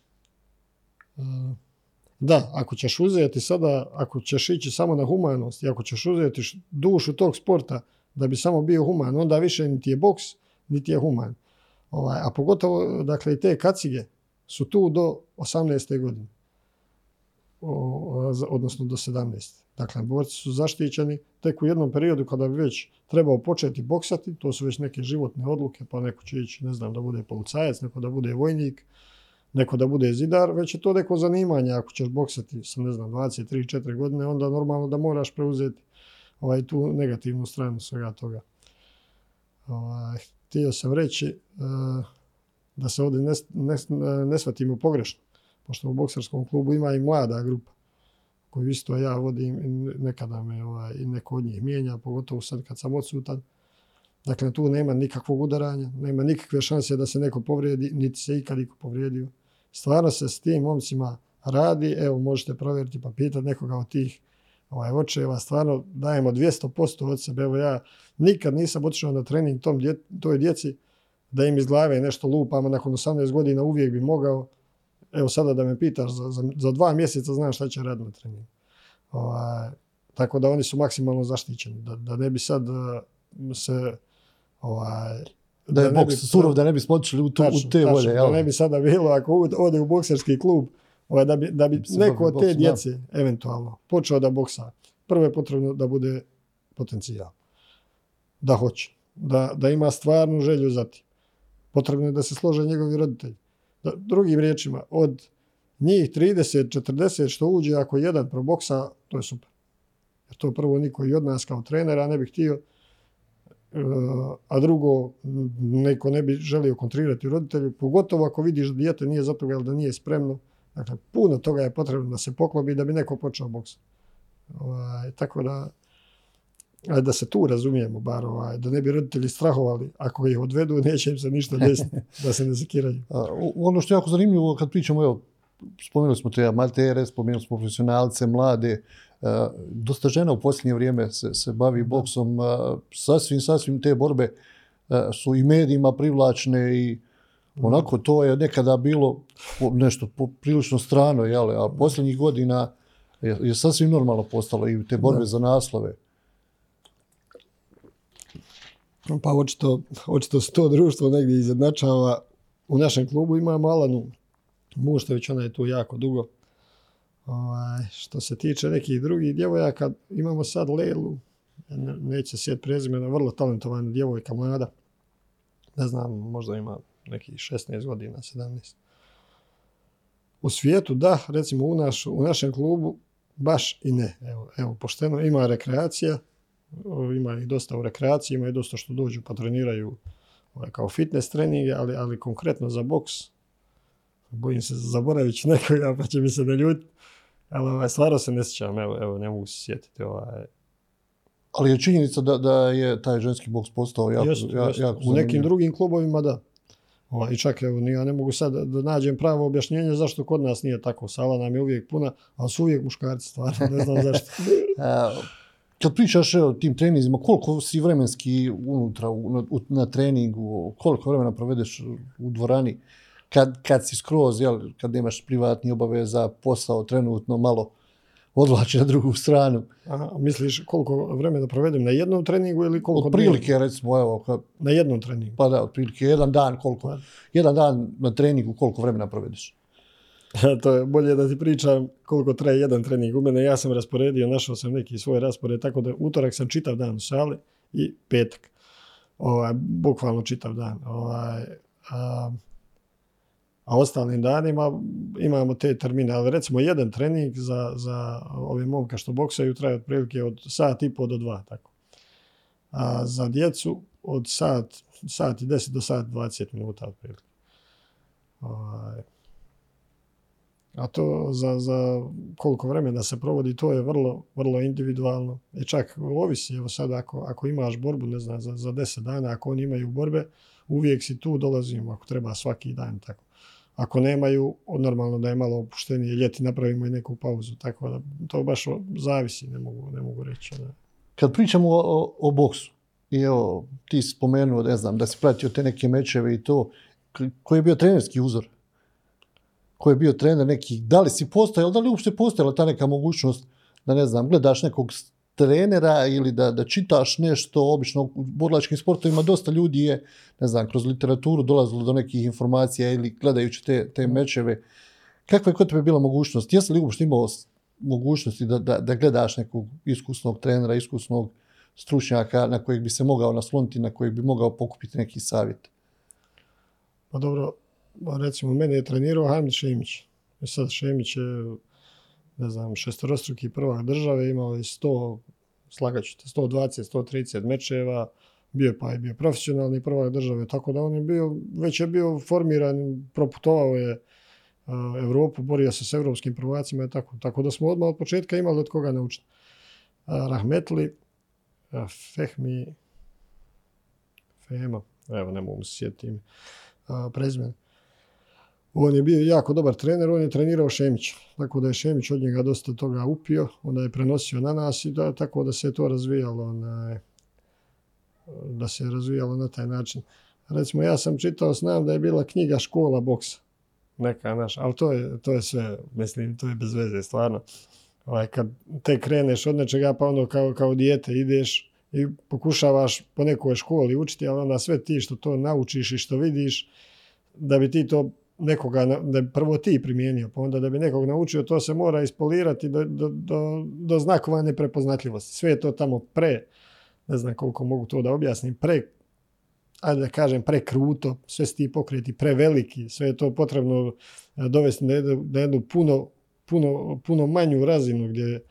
Da, ako ćeš uzeti sada, ako ćeš ići samo na humanost i ako ćeš uzeti dušu tog sporta da bi samo bio human, onda više niti je boks, niti je human. A pogotovo, dakle, i te kacige su tu do 18. godine, odnosno do 17. Dakle, borci su zaštićeni tek u jednom periodu kada bi već trebao početi boksati, to su već neke životne odluke, pa neko će ići, ne znam, da bude policajac, neko da bude vojnik, neko da bude zidar, već je to neko zanimanje. Ako ćeš boksati sa, 23-4 godine, onda normalno da moraš preuzeti tu negativnu stranu svega toga. Htio sam reći da se ovdje ne shvatimo pogrešno, pošto u boksarskom klubu ima i mlada grupa koju isto ja vodim, nekada me i neko od njih mijenja, pogotovo sad kad sam odsutan. Dakle, tu nema nikakvog udaranja, nema nikakve šanse da se neko povrijedi, niti se ikad niko povrijedio. Stvarno se s tim momcima radi, evo možete provjeriti pa pitati nekoga od tih očeva, stvarno dajemo 200% od sebe. Evo ja nikad nisam otišao na trening toj djeci da im iz glave nešto lupamo, nakon 18 godina uvijek bi mogao. Evo sada da me pitaš, za 2 mjeseca znam šta će raditi na treningu. Tako da oni su maksimalno zaštićeni, da ne bi sad se... Da je boks surov, da ne bi spočili u te volje. Da ne bi sada bilo, ako ode u bokserski klub, da bi neko od te djece eventualno počeo da boksa, prvo je potrebno da bude potencijal. Da hoće, da ima stvarnu želju za tim. Potrebno je da se slože njegovi roditelji. Drugim riječima, od njih 30-40 što uđe, ako jedan proboksa, to je super. Jer to prvo niko i od nas kao trenera ne bi htio, a drugo, neko ne bi želio kontrirati roditelju, pogotovo ako vidiš da dijete nije za toga, da nije spremno. Dakle, puno toga je potrebno da se poklopi da bi neko počeo boksati. Tako da se tu razumijemo, bar da ne bi roditelji strahovali, ako ih odvedu neće im se ništa desiti, da se ne sekiraju. Ono što je jako zanimljivo kad pričamo, spomenuli smo te amatere, spomenuli smo profesionalce, mlade, dosta žena u posljednje vrijeme se bavi boksom, sasvim te borbe su i medijima privlačne i onako to je nekada bilo nešto prilično strano, a posljednjih godina je sasvim normalno postalo i te borbe za naslove. Pa očito se to društvo negdje izjednačava. U našem klubu imamo Alanu Muštović, ona je tu jako dugo. Što se tiče nekih drugih djevojaka, imamo sad Lelu, neće se sjetiti prezimena, vrlo talentovana djevojka, mlada. Ne znam, možda ima nekih 16 godina, 17. U svijetu, da, recimo u našem klubu, baš i ne. Evo pošteno, ima rekreacija. Ima ih dosta u rekreaciji, ima ih dosta što dođu pa treniraju kao fitness treninge, ali konkretno za boks, bojim se zaboravit nekoga pa će mi se naljutiti, ali stvarno se ne sjećam, evo ne mogu se sjetiti. Ali je činjenica da je taj ženski boks postao jako jako u nekim drugim klubovima, da. I čak ja ne mogu sad da nađem pravo objašnjenje zašto kod nas nije tako, sala nam je uvijek puna, ali su uvijek muškarci, stvarno ne znam zašto. Kad pričaš o tim treninzima, koliko si vremenski unutra na treningu, koliko vremena provedeš u dvorani, kad si skroz, kad nemaš privatni obaveza, posao trenutno malo odvlači na drugu stranu. Aha, misliš koliko vremena provedem na jednom treningu ili koliko... Otprilike, recimo, na jednom treningu. Pa da, otprilike, jedan dan na treningu koliko vremena provedeš. To je bolje da ti pričam koliko traje jedan trening. U mene, ja sam rasporedio, našao sam neki svoj raspored, tako da utorak sam čitav dan u sali i petak. Bukvalno čitav dan. A ostalim danima imamo te termine. Ali recimo jedan trening za ove momke što boksaju traje otprilike od 1.5 do 2. Tako. A za djecu od sat i 10 do 1.20 minuta otprilike. A to za koliko vremena se provodi, to je vrlo, vrlo individualno. I čak ovisi, evo sad ako imaš borbu, ne znam, za 10 dana, ako oni imaju borbe, uvijek si tu, dolazimo, ako treba svaki dan, tako. Ako nemaju, normalno da je malo opuštenije, ljeti napravimo i neku pauzu, tako da to baš zavisi, ne mogu reći. Da. Kad pričamo o boksu, i evo, ti si spomenuo, ne znam, da si pratio te neke mečeve i to, koji je bio trenerski uzor? Koji je bio trener nekih, da li si postojao, da li uopšte postojala ta neka mogućnost da, ne znam, gledaš nekog trenera ili da čitaš nešto? Obično u borilačkim sportovima dosta ljudi je, ne znam, kroz literaturu dolazilo do nekih informacija ili gledajući te mečeve. Kakva je kod tebe bila mogućnost? Jesi li uopšte imao mogućnosti da gledaš nekog iskusnog trenera, iskusnog stručnjaka na kojeg bi se mogao nasloniti, na kojeg bi mogao pokupiti neki savjet? Pa dobro, recimo, mene je trenirao Elmin Šemić. I sad Šemić je, ne znam, šestorostruki prvak države, imao je 120, 130 mečeva, bio je profesionalni prvak države, tako da on je bio, već je bio formiran, proputovao je Europu, borio se s evropskim prvacima i tako da smo odmah od početka imali od koga naučiti. Rahmetli, Fehmi, Fehma, evo ne mogu se sjetiti prezmen. On je bio jako dobar trener, on je trenirao Šemića, tako da je Šemić od njega dosta toga upio, onda je prenosio na nas i tako da se to razvijalo na taj način. Recimo, ja sam čitao, znam da je bila knjiga Škola boksa, neka naša, ali to je sve, mislim, to je bez veze, stvarno. Kad te kreneš od nečega, pa ono kao dijete ideš i pokušavaš po nekoj školi učiti, ali onda sve ti što to naučiš i što vidiš, da bi ti to nekoga, da bi prvo ti primijenio, pa onda da bi nekog naučio, to se mora ispolirati do znakova neprepoznatljivosti. Sve je to tamo ne znam koliko mogu to da objasnim, prekruto, sve su ti pokreti preveliki, sve je to potrebno dovesti na jednu puno manju razinu gdje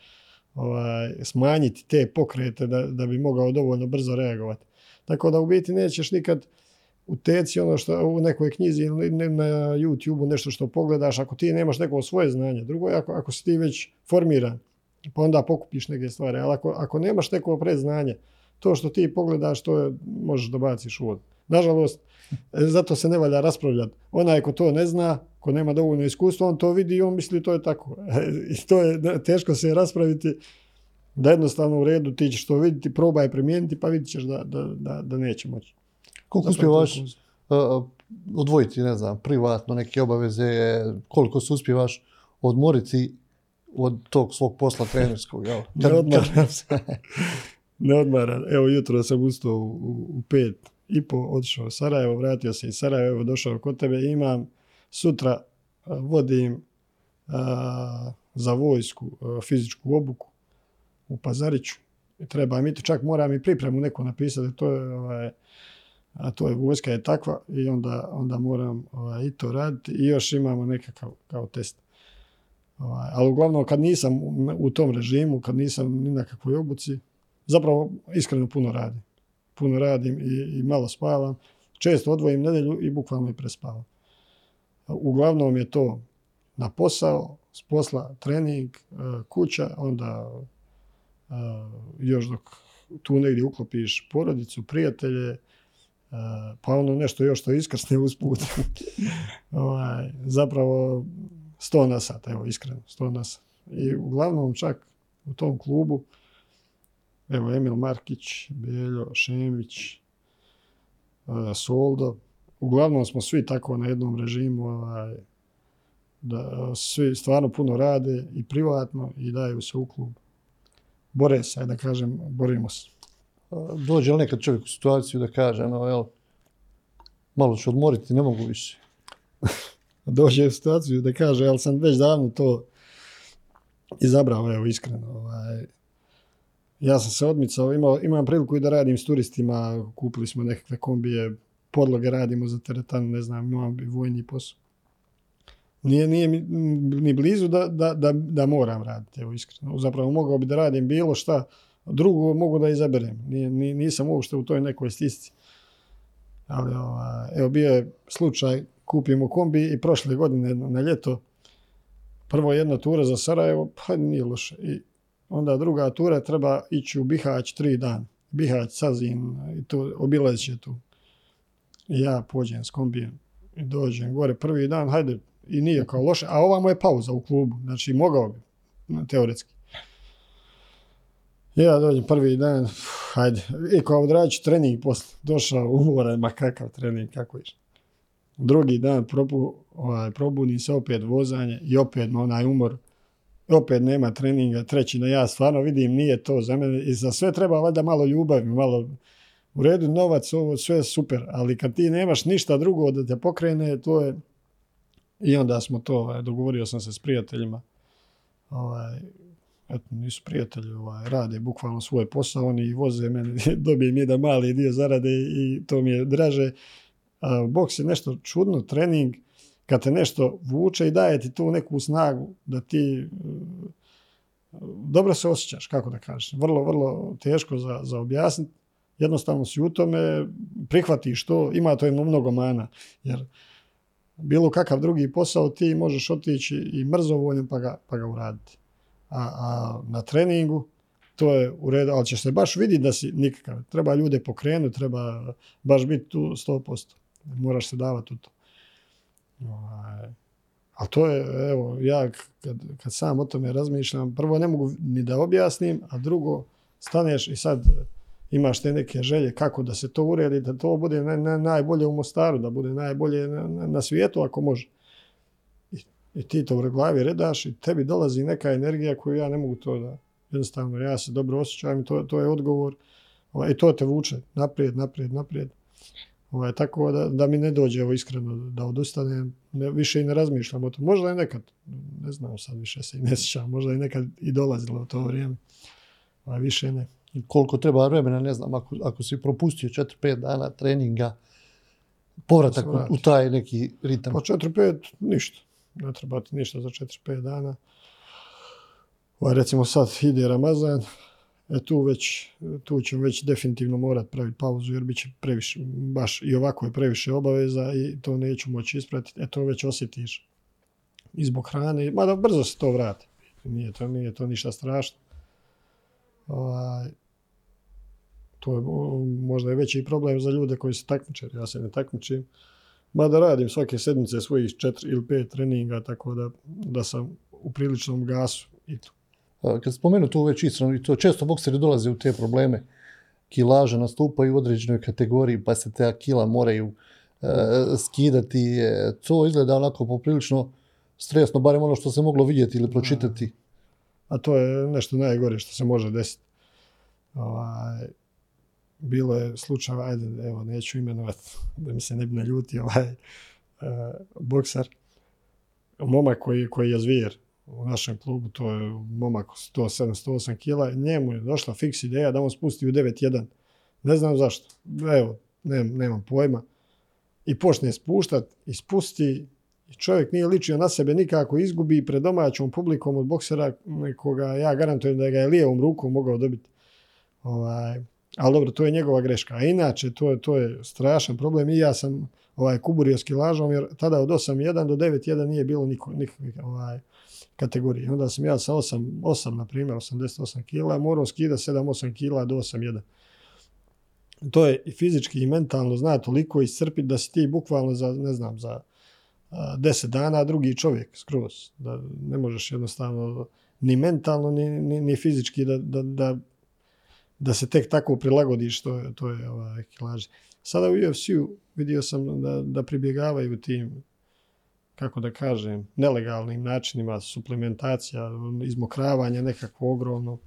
smanjiti te pokrete da bi mogao dovoljno brzo reagovati. Tako da u biti nećeš nikad u teci, ono što u nekoj knjizi ili na YouTube-u nešto što pogledaš, ako ti nemaš neko svoje znanje. Drugo je ako si ti već formiran, pa onda pokupiš neke stvari, ali ako nemaš neko predznanje, to što ti pogledaš, možeš da baciš u vodu. Nažalost, zato se ne valja raspravljati. Onaj ko to ne zna, ko nema dovoljno iskustva, on to vidi i on misli to je tako. I to je teško se raspraviti, da jednostavno u redu ti ćeš to vidjeti, probaj primijeniti, pa vidit ćeš da neće moći. Koliko uspijevaš odvojiti, ne znam, privatno neke obaveze, koliko se uspijevaš odmoriti od tog svog posla trenerskog? Ne odmaram. Evo, jutro sam ustao u 5:30, otišao u Sarajevo, vratio se iz Sarajeva, evo došao kod tebe, imam sutra, vodim za vojsku fizičku obuku u Pazariću. Trebam iti, čak moram i pripremu neko napisati, to je vojska je takva i onda moram i to raditi i još imamo nekakav kao test. Ali uglavnom kad nisam u tom režimu, kad nisam ni na kakvoj obuci, zapravo iskreno puno radim. Puno radim i malo spavam. Često odvojim nedjelju i bukvalno i prespavam. Uglavnom je to na posao, s posla, trening, kuća, onda još dok tu negdje uklopiš porodicu, prijatelje, pa ono nešto još što iskrsne usput. Zapravo 100 na sat, evo iskreno, 100 na sat. I uglavnom čak u tom klubu, evo Emil Markić, Beljo, Šemić, Soldo, uglavnom smo svi tako na jednom režimu, da svi stvarno puno rade i privatno i daju se u klub. Bore se, da kažem, borimo se. Dođe li nekad čovjek u situaciju da kaže, malo ću odmoriti, ne mogu više? Dođe u situaciju da kaže, ali sam već davno to izabrao, evo iskreno. Ja sam se odmicao, imam priliku i da radim s turistima, kupili smo nekakve kombije, podloge radimo za teretanu, ne znam, imam i vojni posao. Nije ni blizu da moram raditi, evo iskreno. Zapravo mogao bi da radim bilo šta, drugo mogu da izaberem. Nisam uopšte u toj nekoj stisci. Ali, evo, bio je slučaj, kupimo kombi i prošle godine na ljeto prvo jedna tura za Sarajevo, pa nije loše. I onda druga tura treba ići u Bihać 3 dana. Bihać, Sazin, i to obilaziće tu. I ja pođem s kombijem i dođem gore prvi dan, hajde, i nije kao loše. A ova mu je pauza u klubu, znači mogao bi, teoretski. Ja dođem prvi dan, hajde, i kao odrađu trening posle. Došao umoran, ma kakav trening, kako iš. Drugi dan probudim se, opet vozanje i opet onaj umor. Opet nema treninga, treći, ja stvarno vidim, nije to za mene. I za sve treba valjda malo ljubavi, malo u redu, novac, ovo sve super. Ali kad ti nemaš ništa drugo da te pokrene, to je... I onda smo to, dogovorio sam se s prijateljima. Eto, nisu prijatelji, rade bukvalno svoj posao, oni voze mene, dobijem jedan mali dio zarade i to mi je draže. Boks je nešto čudno, trening, kad te nešto vuče i daje ti tu neku snagu da ti dobro se osjećaš, kako da kažem. Vrlo, vrlo teško za objasniti. Jednostavno si u tome, prihvatiš to, ima to mnogo mana. Jer bilo kakav drugi posao ti možeš otići i mrzovoljen pa ga uraditi. A na treningu to je u redu, ali ćeš se baš vidjeti da si nikakav. Treba ljude pokrenuti, treba baš biti tu 100%. Moraš se davati u to. A to je, evo, ja kad sam o tome razmišljam, prvo ne mogu ni da objasnim, a drugo staneš i sad imaš te neke želje kako da se to uredi, da to bude najbolje u Mostaru, da bude najbolje na svijetu ako može. I ti to u glavi redaš i tebi dolazi neka energija koju ja ne mogu to da... Jednostavno, ja se dobro osjećam i to je odgovor. I to te vuče naprijed. Tako da mi ne dođe, iskreno, da odustanem, više i ne razmišljam o tom. Možda i nekad, ne znam, sad više se i ne sjećam, možda i nekad i dolazilo u to vrijeme, više ne. Koliko treba vremena, ne znam, ako si propustio 4-5 dana treninga, povratak u taj neki ritam? Pa 4-5 ništa, ne treba ti ništa za 4-5 dana. Recimo sad ide Ramazan, tu ćemo već definitivno morati praviti pauzu jer bit će previše, baš i ovako je previše obaveza i to neću moći ispratiti, to već osjetiš i zbog hrane, mada brzo se to vrati, nije to ništa strašno. To je možda je veći problem za ljude koji se takmiče, ja se ne takmičim, mada radim svake sedmice svojih 4 ili 5 treninga, tako da sam u priličnom gasu i to. Kad spomenu to već iskreno, i to često bokseri dolaze u te probleme, kilaže nastupaju u određenoj kategoriji pa se te kila moraju skidati, to izgleda onako poprilično stresno, barem ono što se moglo vidjeti ili pročitati. A to je nešto najgore što se može desiti. Bilo je slučaj, ajde, evo, neću imenovati da mi se ne bi naljutio boksar, momak koji je zvijer. U našem klubu, to je momak 107-108 kila, njemu je došla fiks ideja da on spusti u 9-1. Ne znam zašto, evo, nemam pojma. I počne spuštati, i spusti, i čovjek nije ličio na sebe nikako, izgubi pred domaćom publikom od boksera koga ja garantujem da ga je lijevom rukom mogao dobiti. Ali dobro, to je njegova greška. A inače, to je strašan problem i ja sam kuburio s kilažom jer tada od 8-1 do 9-1 nije bilo nikakvih kategorije. Onda sam ja sa 8 na primjer, 88 kila, morao skidati 7-8 kila do 8-1. To je i fizički i mentalno zna toliko iscrpiti da si ti bukvalno za 10 dana drugi čovjek skroz. Da ne možeš jednostavno ni mentalno ni fizički da se tek tako prilagodiš, to je kilaži. Sada u UFC-u vidio sam da pribjegavaju tim, kako da kažem, nelegalnim načinima, suplementacija, izmokravanje nekako ogromno.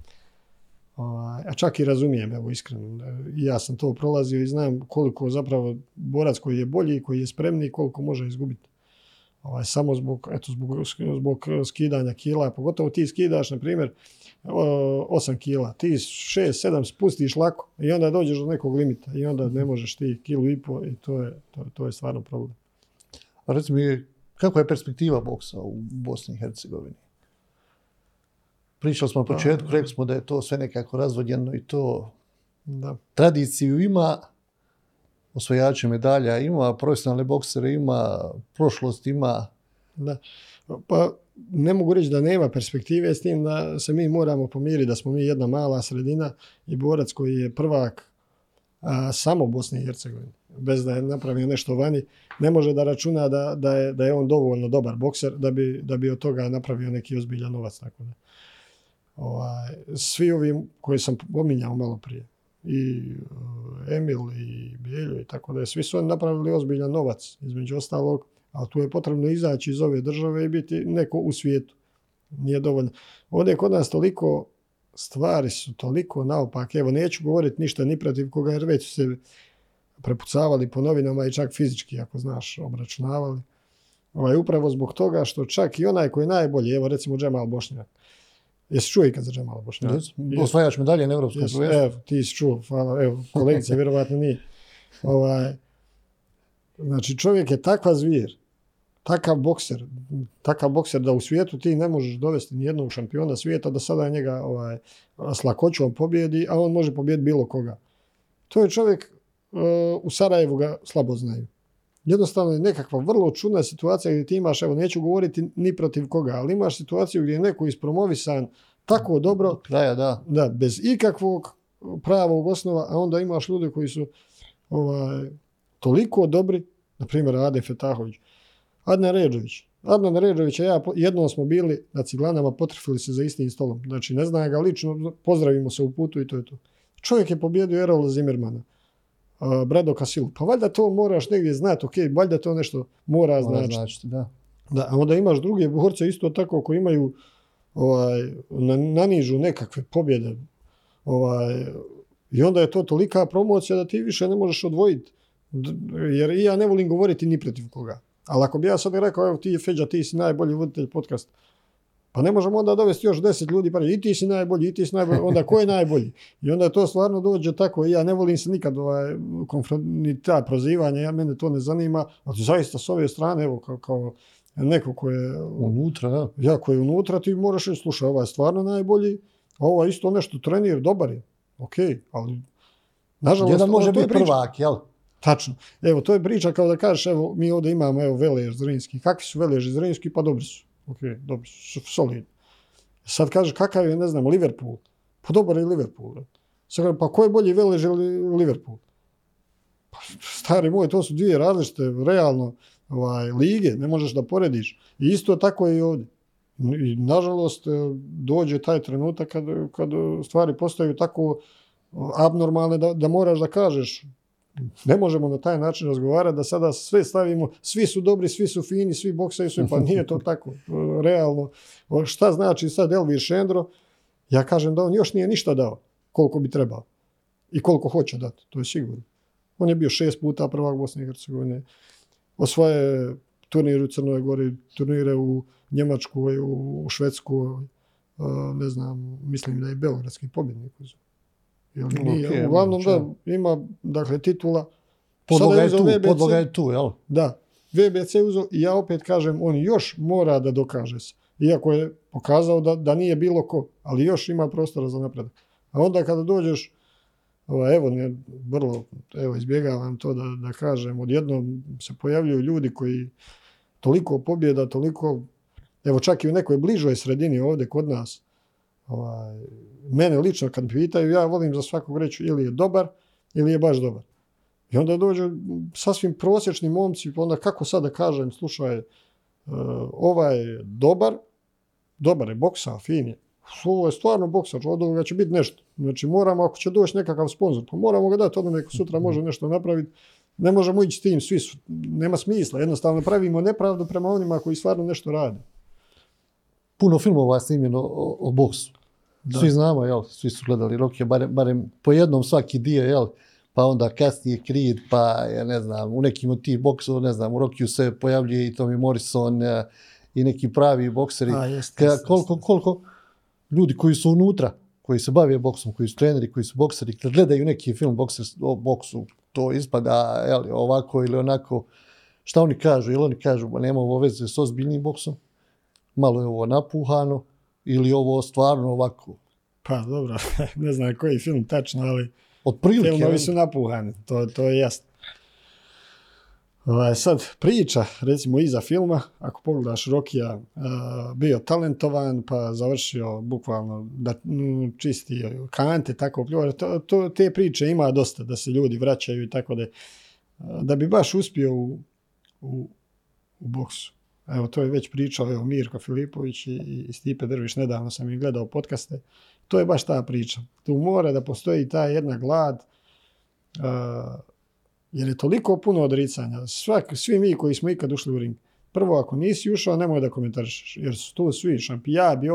A čak i razumijem, evo iskreno, ja sam to prolazio i znam koliko zapravo borac koji je bolji, koji je spremniji, koliko može izgubiti. Samo zbog skidanja kila, pogotovo ti skidaš, na primjer, 8 kila, ti 6-7 spustiš lako i onda dođeš do nekog limita i onda ne možeš ti kilu i po i to je stvarno problem. A recimo, kakva je perspektiva boksa u Bosni i Hercegovini? Pričali smo na početku, rekli smo da je to sve nekako razvodjeno i to da tradiciju ima, osvajače medalja ima, profesionalne boksere ima, prošlost ima. Da. Pa ne mogu reći da nema perspektive, s tim da se mi moramo pomiriti da smo mi jedna mala sredina i borac koji je prvak samo Bosne i Hercegovine, bez da je napravio nešto vani, ne može da računa da je on dovoljno dobar bokser da bi od toga napravio neki ozbiljan novac. Tako da. Svi ovi koji sam pominjao malo prije, i Emil i Beljo i tako da, svi su oni napravili ozbiljan novac, između ostalog, ali tu je potrebno izaći iz ove države i biti neko u svijetu. Nije dovoljno. Ovdje kod nas toliko stvari su, toliko naopak. Evo, neću govoriti ništa ni protiv koga, jer već su se prepucavali po novinama i čak fizički, ako znaš, obračunavali. Upravo zbog toga što čak i onaj koji je najbolji, evo recimo Džemal Bošnjak. Jesi čuo ikad za Džemala Bošnjaka? Osvajač medalje na Europskom prvenstvu. Evo, ti si čuo, hvala. Evo, kolegice vjerovatno nije. Znači, čovjek je takva zvir, takav bokser da u svijetu ti ne možeš dovesti nijednog šampiona svijeta da sada njega s lakoćom pobjedi, a on može pobjediti bilo koga. To je čovjek, u Sarajevu ga slabo znaju. Jednostavno je nekakva vrlo čudna situacija gdje ti imaš, evo neću govoriti ni protiv koga, ali imaš situaciju gdje je neko ispromovisan tako dobro, da bez ikakvog pravog osnova, a onda imaš ljude koji su toliko dobri, na primjer Ade Fetahović, Adnan Ređović i ja jednom smo bili na Ciglanama, potrefili se za istim stolom, znači ne znam ga lično, pozdravimo se u putu i to je to. Čovjek je pobjedio Erola Zimmermana, Brado Kasilu, pa valjda to moraš negdje znati, ok, valjda to nešto mora značiti. Da, a onda imaš druge borce isto tako koji imaju na nižu nekakve pobjede, i onda je to tolika promocija da ti više ne možeš odvojiti, jer i ja ne volim govoriti ni protiv koga. Ali ako bi ja sad rekao, evo ti Feđa, ti si najbolji voditelj podcasta, pa ne možemo onda dovesti još 10 ljudi, pa i ti si najbolji, onda ko je najbolji? I onda to stvarno dođe tako, i ja ne volim se nikad ni ta prozivanja, mene to ne zanima, ali zaista s ove strane, evo kao neko ko je unutra, koji je unutra, ti moraš i slušaj, je stvarno najbolji, a ovo isto nešto trenir, dobar je, okej, ali nažalost... Jedan može biti prvak, jel? Tačno. Evo, to je priča kao da kažeš, evo, mi ovdje imamo, Velež, Zrinjski. Kakvi su Velež i Zrinjski? Pa dobri su. Ok, dobri su, solidni. Sad kažeš, kakav je, ne znam, Liverpool? Pa dobar je Liverpool. Sad kažem, pa ko je bolji Velež ili Liverpool? Pa, stari moj, to su dvije različite, realno, lige, ne možeš da porediš. I isto tako je i ovdje. I, nažalost, dođe taj trenutak kad stvari postaju tako abnormalne da moraš da kažeš, ne možemo na taj način razgovarati da sada sve stavimo, svi su dobri, svi su fini, svi boksaju su, pa nije to tako, realno. Šta znači sad Elvijer Šendro? Ja kažem da on još nije ništa dao koliko bi trebao i koliko hoće dati, to je sigurno. On je bio 6 puta prvak Bosne i Hercegovine, osvoje turnire u Crnoj Gori, turnire u Njemačkoj, u Švedskoj, ne znam, mislim da je beogradski pobjednik uzeo. Okay, uglavnom da ima, dakle, titula. Podloga je tu, jel? Da. VBC uzeo i ja opet kažem, on još mora da dokaže se. Iako je pokazao da nije bilo ko, ali još ima prostora za napredak. A onda kada dođeš, izbjegavam to da kažem, odjednom se pojavljuju ljudi koji toliko pobjeda, toliko, evo čak i u nekoj bližoj sredini ovdje kod nas, mene lično kad pitaju, ja volim za svakog reći ili je dobar ili je baš dobar. I onda dođu sasvim prosječni momci, onda kako sad da kažem, slušaj, ovaj je dobar je boksa, fin je. Ovo je stvarno boksač, od ovoga će biti nešto. Znači moramo, ako će doći nekakav sponsor, pa moramo ga dati, onda neko sutra može nešto napraviti. Ne možemo ići s tim, nema smisla, jednostavno pravimo nepravdu prema onima koji stvarno nešto rade. Puno filmova snimljeno o boksu. Da. Svi znamo, svi su gledali Rocky, barem po jednom svaki dio, pa onda kasnije Creed, pa ja ne znam, u nekim od tih boksova, ne znam, u Rockyu se pojavljuje i Tommy Morrison i neki pravi bokseri. Koliko ljudi koji su unutra, koji se bave boksom, koji su treneri, koji su bokseri, kad gledaju neki film o boksu, to ispada ovako ili onako, šta oni kažu, ili oni kažu, nema ovo veze s ozbiljnim boksom, malo je ovo napuhano, ili ovo stvarno ovako? Pa dobro, ne znam koji film tačno, ali filmovi su napuhani, to je jasno. Sad, priča, recimo, iza filma, ako pogledaš Rokija, bio talentovan, pa završio bukvalno da čisti kante, tako pljuvar. Te priče ima dosta, da se ljudi vraćaju i tako da bi baš uspio u boksu. Evo, to je već pričao Mirko Filipović i Stipe Drvić, nedavno sam im gledao podcaste. To je baš ta priča. Tu mora da postoji ta jedna glad, jer je toliko puno odricanja. Svi mi koji smo ikad ušli u ring. Prvo, ako nisi ušao, nemoj da komentarišeš, jer su tu svi šampi, ja bi.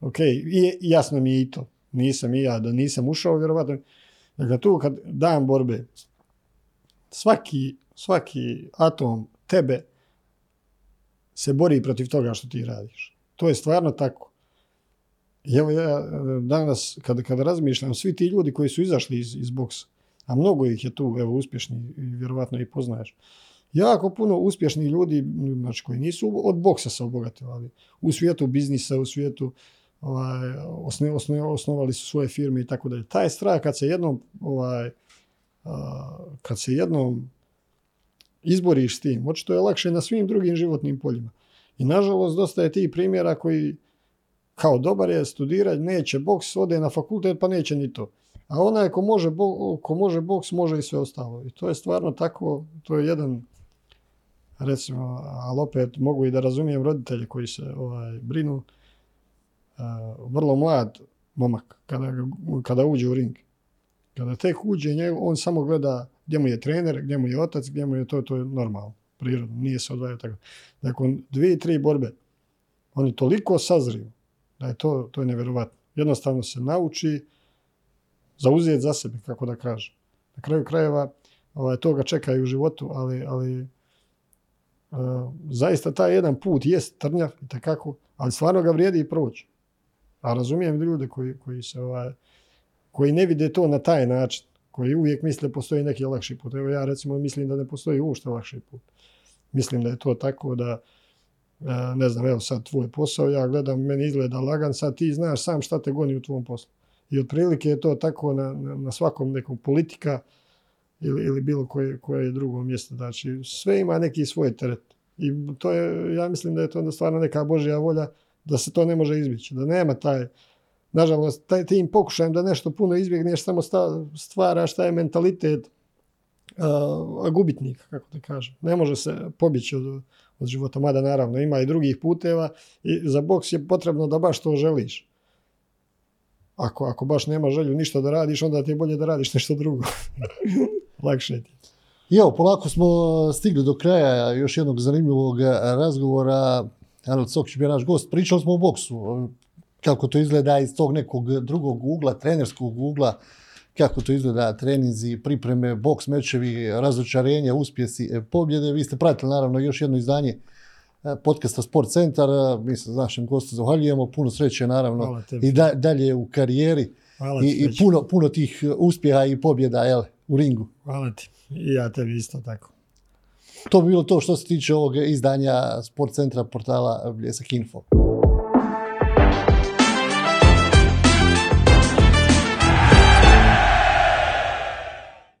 Ok, i jasno mi je i to. Nisam i ja, da nisam ušao, vjerovatno. Dakle, tu kad dan borbe, svaki atom tebe se bori protiv toga što ti radiš. To je stvarno tako. I evo ja danas, kada razmišljam, svi ti ljudi koji su izašli iz boksa, a mnogo ih je tu, evo, uspješni, vjerovatno i poznaješ. Jako puno uspješnih ljudi, znači, koji nisu od boksa se obogatili, ali u svijetu biznisa, u svijetu osnovali su svoje firme i tako dalje. Taj strah kad se jednom izboriš s tim, očito je lakše na svim drugim životnim poljima. I nažalost dosta je tih primjera koji kao dobar je studirati, neće boks, ode na fakultet pa neće ni to. A onaj ko može boks, može i sve ostalo. I to je stvarno tako, to je jedan, recimo, ali opet mogu i da razumijem roditelje koji se brinu. Vrlo mlad momak, kada uđe u ring. Kada tek uđe, on samo gleda gdje mu je trener, gdje mu je otac, gdje mu je to je normalno, prirodno, nije se odvajao tako. Nakon 2-3 borbe, on je toliko sazrio da je to je nevjerovatno. Jednostavno se nauči zauzeti za sebe, kako da kažem. Na kraju krajeva to ga čeka i u životu, ali zaista taj jedan put jest trnjav i takako, ali stvarno ga vrijedi i proći. A razumijem ljude koji ne vide to na taj način, koji uvijek misle postoji neki lakši put. Evo ja recimo mislim da ne postoji uopšte lakši put. Mislim da je to tako da, ne znam, evo sad tvoj posao, ja gledam, meni izgleda lagan, sad ti znaš sam šta te goni u tvom poslu. I otprilike je to tako na svakom nekom politika ili bilo koje drugo mjesto. Znači, sve ima neki svoj teret. I to je, ja mislim da je to stvarno neka Božja volja da se to ne može izbjeći. Da nema taj, nažalost, tim pokušajem da nešto puno izbjegneš, samo stvaraš taj mentalitet gubitnika, kako da kažem. Ne može se pobjeći od života, mada naravno ima i drugih puteva. I za boks je potrebno da baš to želiš. Ako baš nema želju ništa da radiš, onda ti je bolje da radiš nešto drugo. Lakše ti. Evo, polako smo stigli do kraja još jednog zanimljivog razgovora. Anel Cokić bio naš gost. Pričali smo o boksu. Kako to izgleda iz tog nekog drugog ugla, trenerskog ugla. Kako to izgleda treninzi, pripreme, boks, mečevi, razočarenja, uspjesi, pobjede. Vi ste pratili naravno još jedno izdanje podcasta Sport Centar. Mi se s našim gostom zahvaljujemo. Puno sreće naravno i dalje u karijeri. I puno tih uspjeha i pobjeda u ringu. Hvala ti. I ja tebi isto tako. To bi bilo to što se tiče ovog izdanja Sport Centra portala Bljesak Info.